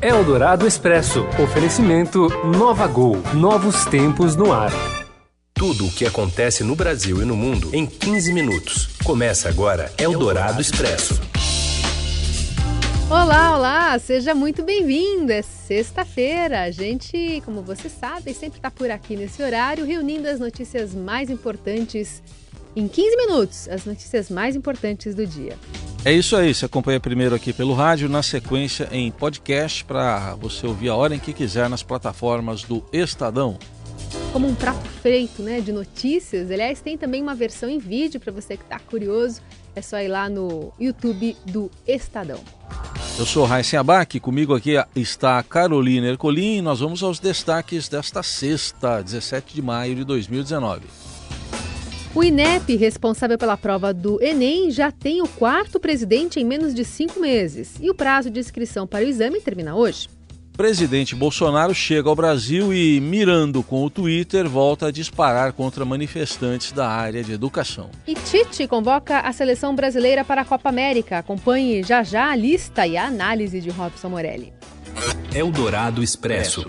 Eldorado Expresso. Oferecimento Nova Gol. Novos tempos no ar. Tudo o que acontece no Brasil e no mundo em 15 minutos. Começa agora Eldorado Expresso. Olá, olá! Seja muito bem-vindo! É sexta-feira. A gente, como vocês sabem, sempre está por aqui nesse horário, reunindo as notícias mais importantes em 15 minutos, as notícias mais importantes do dia. É isso aí, você acompanha primeiro aqui pelo rádio, na sequência em podcast, para você ouvir a hora em que quiser nas plataformas do Estadão. Como um prato feito, né, de notícias. Aliás, tem também uma versão em vídeo para você que está curioso. É só ir lá no YouTube do Estadão. Eu sou Raíssa Abac, comigo aqui está a Carolina Ercolim e nós vamos aos destaques desta sexta, 17 de maio de 2019. O INEP, responsável pela prova do Enem, já tem o quarto presidente em menos de 5 meses. E o prazo de inscrição para o exame termina hoje. Presidente Bolsonaro chega ao Brasil e, mirando com o Twitter, volta a disparar contra manifestantes da área de educação. E Tite convoca a seleção brasileira para a Copa América. Acompanhe já já a lista e a análise de Robson Morelli. Eldorado Expresso.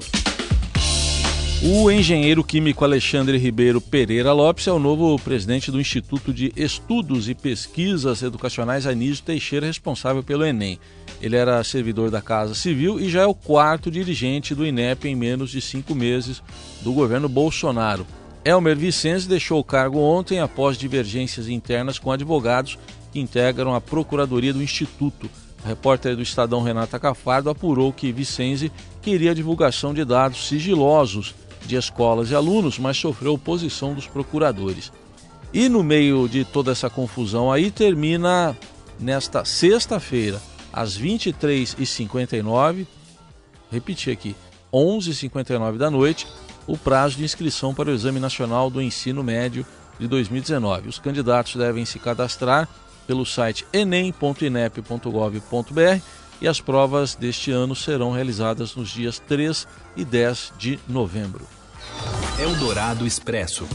O engenheiro químico Alexandre Ribeiro Pereira Lopes é o novo presidente do Instituto de Estudos e Pesquisas Educacionais Anísio Teixeira, responsável pelo Enem. Ele era servidor da Casa Civil e já é o quarto dirigente do INEP em menos de 5 meses do governo Bolsonaro. Elmer Vicenzi deixou o cargo ontem após divergências internas com advogados que integram a Procuradoria do Instituto. A repórter do Estadão Renata Cafardo apurou que Vicenzi queria a divulgação de dados sigilosos de escolas e alunos, mas sofreu oposição dos procuradores. E no meio de toda essa confusão aí, termina nesta sexta-feira, às 23h59, repetir aqui, 11h59 da noite, o prazo de inscrição para o Exame Nacional do Ensino Médio de 2019. Os candidatos devem se cadastrar pelo site enem.inep.gov.br e as provas deste ano serão realizadas nos dias 3 e 10 de novembro. Eldorado Expresso.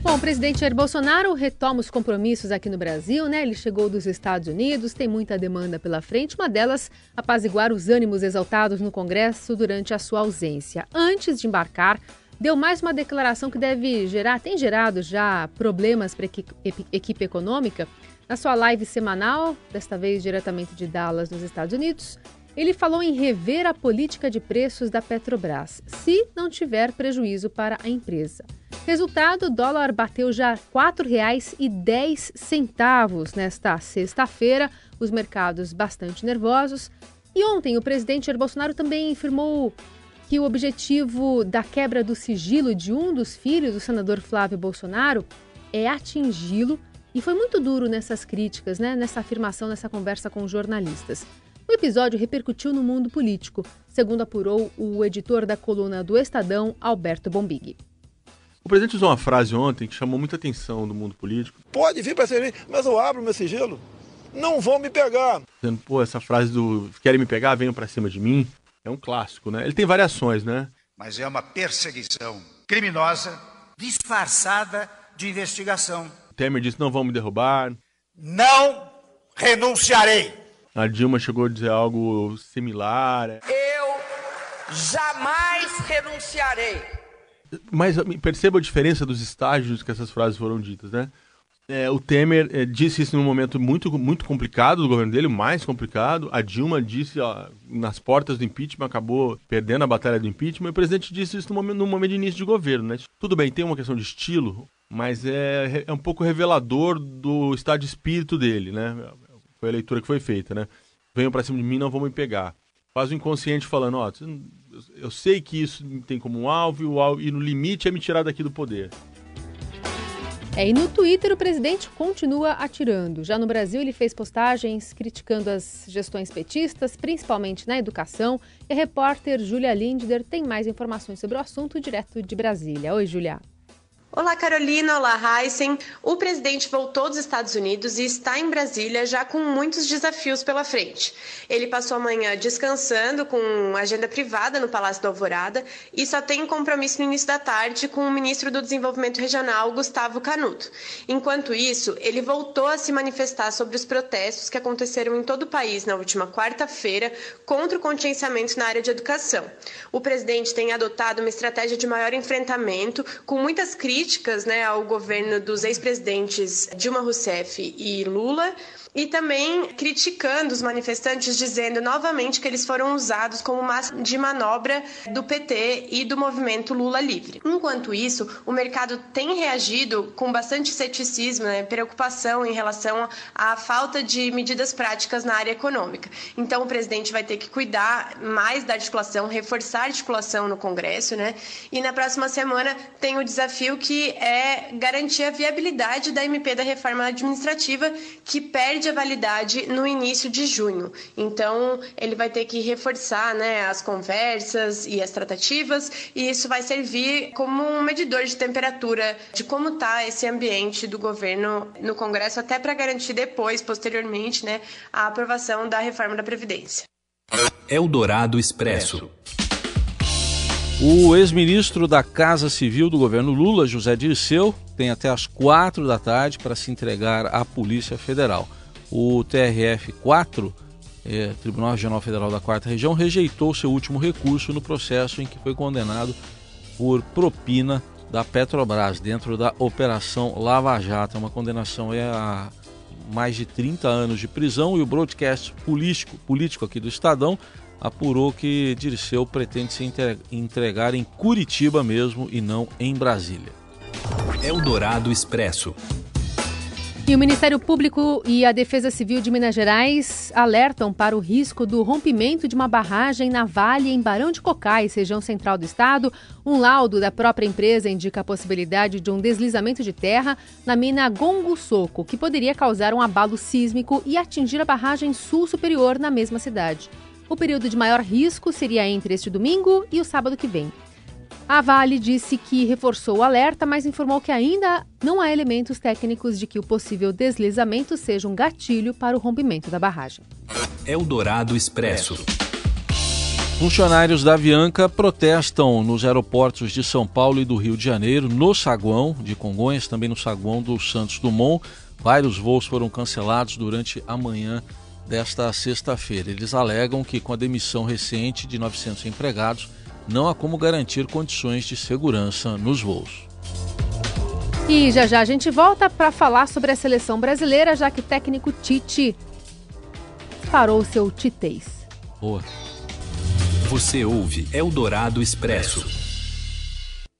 Bom, o presidente Jair Bolsonaro retoma os compromissos aqui no Brasil, né? Ele chegou dos Estados Unidos, tem muita demanda pela frente, uma delas apaziguar os ânimos exaltados no Congresso durante a sua ausência. Antes de embarcar, deu mais uma declaração que deve gerar, tem gerado já problemas para a equipe econômica. Na sua live semanal, desta vez diretamente de Dallas, nos Estados Unidos, ele falou em rever a política de preços da Petrobras, se não tiver prejuízo para a empresa. Resultado, o dólar bateu já R$ 4,10 nesta sexta-feira, os mercados bastante nervosos. E ontem o presidente Jair Bolsonaro também afirmou que o objetivo da quebra do sigilo de um dos filhos do senador Flávio Bolsonaro é atingi-lo. E foi muito duro nessas críticas, né? Nessa afirmação, nessa conversa com jornalistas. O episódio repercutiu no mundo político, segundo apurou o editor da coluna do Estadão, Alberto Bombigui. O presidente usou uma frase ontem que chamou muita atenção do mundo político. Pode vir para ser, mas eu abro meu sigilo, não vão me pegar. Dizendo, pô, essa frase do querem me pegar, venham para cima de mim, é um clássico, né? Ele tem variações, né? Mas é uma perseguição criminosa, disfarçada de investigação. Temer disse, não vão me derrubar. Não renunciarei. A Dilma chegou a dizer algo similar. Eu jamais renunciarei. Mas perceba a diferença dos estágios que essas frases foram ditas, né? O Temer disse isso num momento muito complicado do governo dele, o mais complicado. A Dilma disse, ó, nas portas do impeachment, acabou perdendo a batalha do impeachment. E o presidente disse isso no momento de início de governo, né? Tudo bem, tem uma questão de estilo, mas é um pouco revelador do estado de espírito dele, né? Foi a leitura que foi feita, né? Venham pra cima de mim, não vão me pegar. Faz o inconsciente falando, ó, eu sei que isso tem como um alvo e no limite é me tirar daqui do poder. E no Twitter o presidente continua atirando. Já no Brasil ele fez postagens criticando as gestões petistas, principalmente na educação. E a repórter Júlia Linder tem mais informações sobre o assunto direto de Brasília. Oi, Júlia. Olá, Carolina. Olá, Heisen. O presidente voltou dos Estados Unidos e está em Brasília já com muitos desafios pela frente. Ele passou a manhã descansando com agenda privada no Palácio da Alvorada e só tem compromisso no início da tarde com o ministro do Desenvolvimento Regional, Gustavo Canuto. Enquanto isso, ele voltou a se manifestar sobre os protestos que aconteceram em todo o país na última quarta-feira contra o contingenciamento na área de educação. O presidente tem adotado uma estratégia de maior enfrentamento, com muitas críticas, ao governo dos ex-presidentes Dilma Rousseff e Lula, e também criticando os manifestantes, dizendo novamente que eles foram usados como massa de manobra do PT e do movimento Lula Livre. Enquanto isso, o mercado tem reagido com bastante ceticismo, preocupação em relação à falta de medidas práticas na área econômica. Então, o presidente vai ter que cuidar mais da articulação, reforçar a articulação no Congresso, E na próxima semana tem o desafio que é garantir a viabilidade da MP da reforma administrativa, que perde a validade no início de junho. Então, ele vai ter que reforçar as conversas e as tratativas, e isso vai servir como um medidor de temperatura de como está esse ambiente do governo no Congresso, até para garantir depois, posteriormente, a aprovação da reforma da Previdência. Eldorado Expresso. O ex-ministro da Casa Civil do governo Lula, José Dirceu, tem até às 4 da tarde para se entregar à Polícia Federal. O TRF-4, Tribunal Regional Federal da 4ª Região, rejeitou seu último recurso no processo em que foi condenado por propina da Petrobras, dentro da Operação Lava Jato. Uma condenação a mais de 30 anos de prisão, e o broadcast político aqui do Estadão apurou que Dirceu pretende se entregar em Curitiba mesmo e não em Brasília. Eldorado Expresso. E o Ministério Público e a Defesa Civil de Minas Gerais alertam para o risco do rompimento de uma barragem na Vale, em Barão de Cocais, região central do estado. Um laudo da própria empresa indica a possibilidade de um deslizamento de terra na mina Gongo Soco, que poderia causar um abalo sísmico e atingir a barragem sul superior na mesma cidade. O período de maior risco seria entre este domingo e o sábado que vem. A Vale disse que reforçou o alerta, mas informou que ainda não há elementos técnicos de que o possível deslizamento seja um gatilho para o rompimento da barragem. Eldorado Expresso. Funcionários da Avianca protestam nos aeroportos de São Paulo e do Rio de Janeiro, no saguão de Congonhas, também no saguão do Santos Dumont. Vários voos foram cancelados durante a manhã desta sexta-feira. Eles alegam que, com a demissão recente de 900 empregados, não há como garantir condições de segurança nos voos. E já a gente volta para falar sobre a seleção brasileira, já que o técnico Tite parou seu titez. Boa. Você ouve Eldorado Expresso.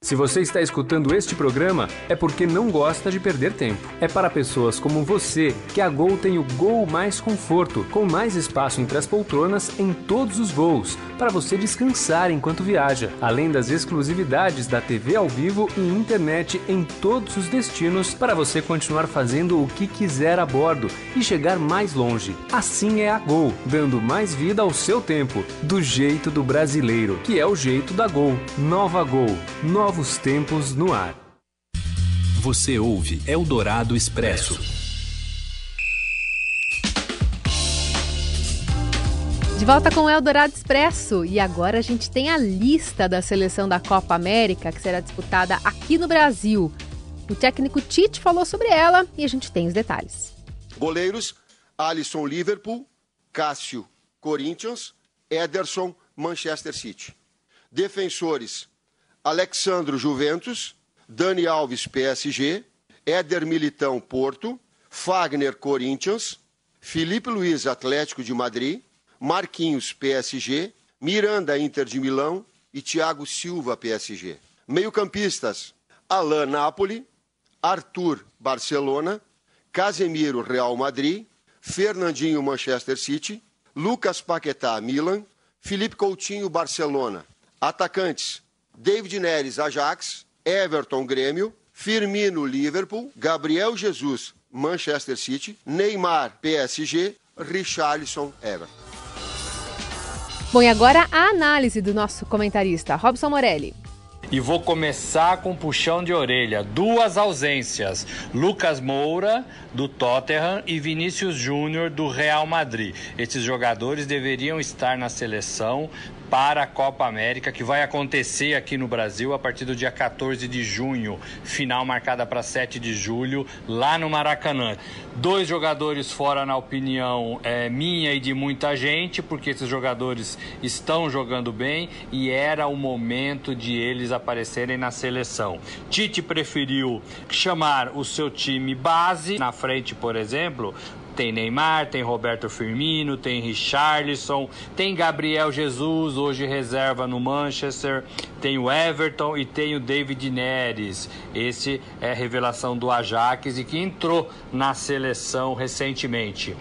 Se você está escutando este programa, é porque não gosta de perder tempo. É para pessoas como você que a Gol tem o Gol Mais Conforto, com mais espaço entre as poltronas em todos os voos, para você descansar enquanto viaja, além das exclusividades da TV ao vivo e internet em todos os destinos, para você continuar fazendo o que quiser a bordo e chegar mais longe. Assim é a Gol, dando mais vida ao seu tempo, do jeito do brasileiro, que é o jeito da Gol. Nova Gol. Novos tempos no ar. Você ouve Eldorado Expresso. De volta com o Eldorado Expresso. E agora a gente tem a lista da seleção da Copa América, que será disputada aqui no Brasil. O técnico Tite falou sobre ela e a gente tem os detalhes. Goleiros: Alisson, Liverpool; Cássio, Corinthians; Ederson, Manchester City. Defensores: Alexandre, Juventus; Dani Alves, PSG; Éder Militão, Porto; Fagner, Corinthians; Filipe Luís, Atlético de Madrid; Marquinhos, PSG; Miranda, Inter de Milão; e Thiago Silva, PSG. Meio-campistas: Alain, Napoli; Arthur, Barcelona; Casemiro, Real Madrid; Fernandinho, Manchester City; Lucas Paquetá, Milan; Felipe Coutinho, Barcelona. Atacantes: David Neres, Ajax; Everton, Grêmio; Firmino, Liverpool; Gabriel Jesus, Manchester City; Neymar, PSG; Richarlison, Everton. Bom, e agora a análise do nosso comentarista, Robson Morelli. E vou começar com puxão de orelha. Duas ausências. Lucas Moura, do Tottenham, e Vinícius Júnior, do Real Madrid. Esses jogadores deveriam estar na seleção para a Copa América, que vai acontecer aqui no Brasil a partir do dia 14 de junho. Final marcada para 7 de julho, lá no Maracanã. Dois jogadores fora, na opinião minha e de muita gente, porque esses jogadores estão jogando bem e era o momento de eles aparecerem na seleção. Tite preferiu chamar o seu time base. Na frente, por exemplo, tem Neymar, tem Roberto Firmino, tem Richarlison, tem Gabriel Jesus, hoje reserva no Manchester, tem o Everton e tem o David Neres. Esse é a revelação do Ajax e que entrou na seleção recentemente.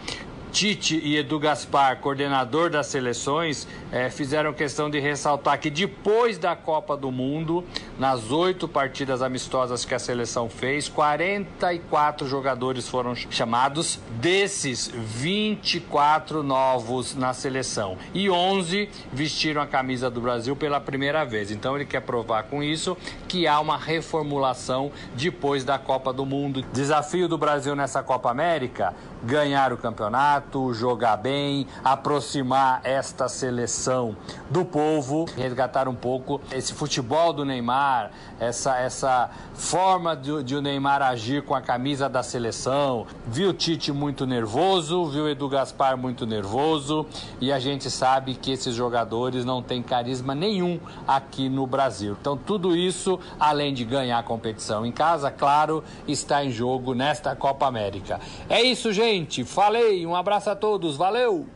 Tite e Edu Gaspar, coordenador das seleções, fizeram questão de ressaltar que depois da Copa do Mundo, nas 8 partidas amistosas que a seleção fez, 44 jogadores foram chamados, desses 24 novos na seleção. E 11 vestiram a camisa do Brasil pela primeira vez. Então ele quer provar com isso que há uma reformulação depois da Copa do Mundo. Desafio do Brasil nessa Copa América: ganhar o campeonato, jogar bem, aproximar esta seleção do povo, resgatar um pouco esse futebol do Neymar, essa forma de o Neymar agir com a camisa da seleção. Viu o Tite muito nervoso, viu o Edu Gaspar muito nervoso, e a gente sabe que esses jogadores não têm carisma nenhum aqui no Brasil. Então tudo isso, além de ganhar a competição em casa, claro, está em jogo nesta Copa América. É isso, gente. Falei, um abraço a todos, valeu!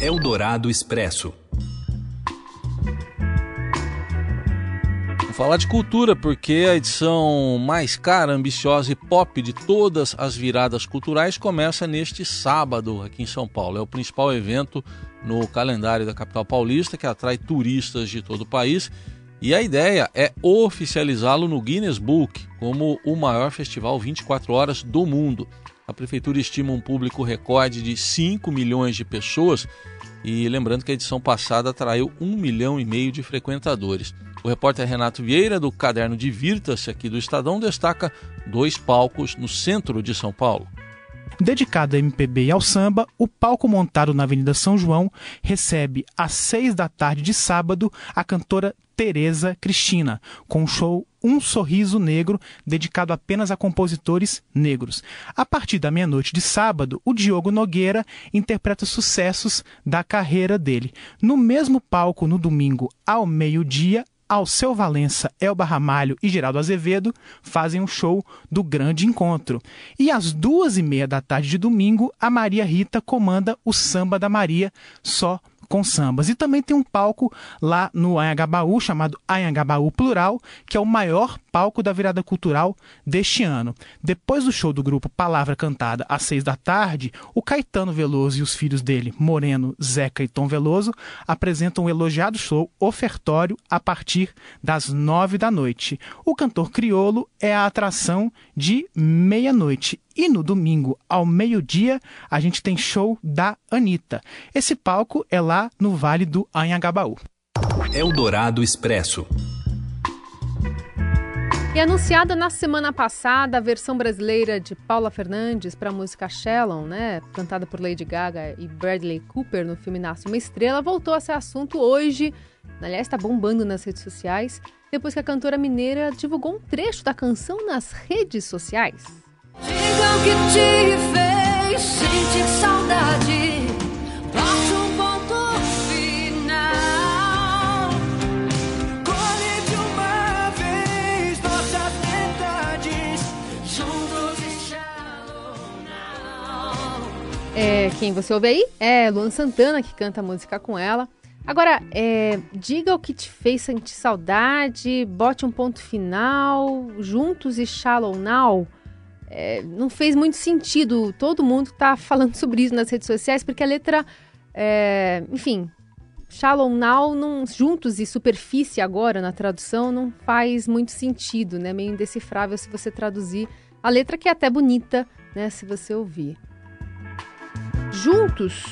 Eldorado Expresso. Vou falar de cultura, porque a edição mais cara, ambiciosa e pop de todas as viradas culturais começa neste sábado aqui em São Paulo. É o principal evento no calendário da capital paulista, que atrai turistas de todo o país, e a ideia é oficializá-lo no Guinness Book como o maior festival 24 horas do mundo. A prefeitura estima um público recorde de 5 milhões de pessoas, e lembrando que a edição passada atraiu 1 milhão e meio de frequentadores. O repórter Renato Vieira, do caderno Divirta-se aqui do Estadão, destaca 2 palcos no centro de São Paulo. Dedicado à MPB e ao samba, o palco montado na Avenida São João recebe às 18h de sábado a cantora Tereza Cristina, com o show Um Sorriso Negro, dedicado apenas a compositores negros. A partir da meia-noite de sábado, o Diogo Nogueira interpreta sucessos da carreira dele. No mesmo palco, no domingo, ao meio-dia, Alceu Valença, Elba Ramalho e Geraldo Azevedo fazem um show do Grande Encontro. E às 14h30 de domingo, a Maria Rita comanda o Samba da Maria, só com sambas. E também tem um palco lá no Anhangabaú, chamado Anhangabaú Plural, que é o maior palco da virada cultural deste ano. Depois do show do grupo Palavra Cantada, às 18h, o Caetano Veloso e os filhos dele, Moreno, Zeca e Tom Veloso, apresentam o elogiado show Ofertório a partir das 21h. O cantor crioulo é a atração de meia-noite. E no domingo, ao meio-dia, a gente tem show da Anitta. Esse palco é lá no Vale do Anhangabaú. Eldorado Expresso. E anunciada na semana passada a versão brasileira de Paula Fernandes para a música Shallow, né, cantada por Lady Gaga e Bradley Cooper no filme Nasce uma Estrela, voltou a ser assunto hoje. Aliás, está bombando nas redes sociais, depois que a cantora mineira divulgou um trecho da canção nas redes sociais. Diga o que te fez sentir saudade, bote um ponto final. Colhe de uma vez nossas verdades, juntos e shallow now. Quem você ouve aí é Luan Santana, que canta a música com ela. Agora, diga o que te fez sentir saudade, bote um ponto final, juntos e shallow now. Não fez muito sentido, todo mundo tá falando sobre isso nas redes sociais, porque a letra, enfim, shallow now, não, juntos e superfície agora na tradução, não faz muito sentido, né? Meio indecifrável se você traduzir a letra, que é até bonita, né, se você ouvir. Juntos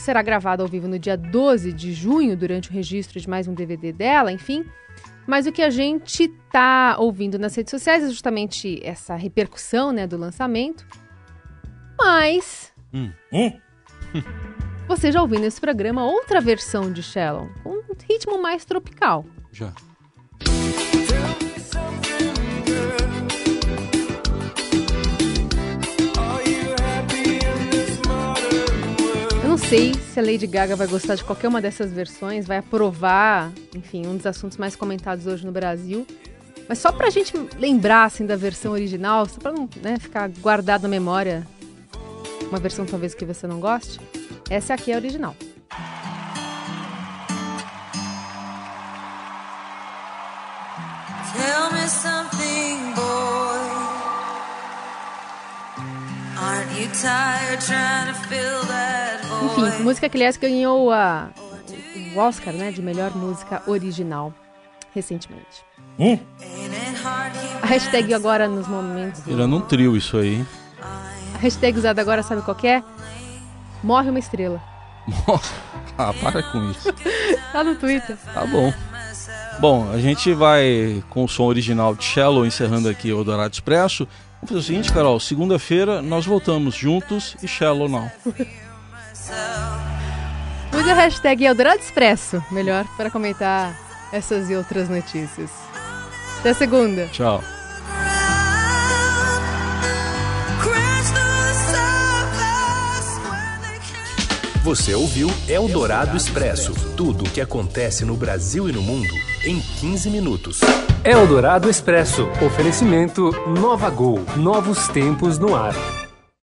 será gravada ao vivo no dia 12 de junho, durante o registro de mais um DVD dela, enfim. Mas o que a gente está ouvindo nas redes sociais é justamente essa repercussão, né, do lançamento. Mas... Você já ouviu nesse programa outra versão de Shallow, com um ritmo mais tropical. Já. Eu não sei se a Lady Gaga vai gostar de qualquer uma dessas versões, vai aprovar, enfim, um dos assuntos mais comentados hoje no Brasil. Mas só pra gente lembrar, assim, da versão original, só pra não, né, ficar guardado na memória uma versão talvez que você não goste, essa aqui é a original. Tell me something, boy. Aren't you tired trying to fill that void? Enfim, música que aliás ganhou o Oscar, né, de melhor música original recentemente. A hashtag agora nos momentos. Virando um trio isso aí. A hashtag usada agora, sabe qual que é? Morre uma estrela. Ah, para com isso. Tá no Twitter. Tá bom. Bom, a gente vai com o som original de Shallow, encerrando aqui o Eldorado Expresso. Vamos fazer o seguinte, Carol. Segunda-feira nós voltamos juntos e Shallow não. Use a hashtag Eldorado Expresso, melhor, para comentar essas e outras notícias. Até segunda. Tchau. Você ouviu Eldorado Expresso. Tudo o que acontece no Brasil e no mundo em 15 minutos. Eldorado Expresso. Oferecimento Nova Gol. Novos tempos no ar.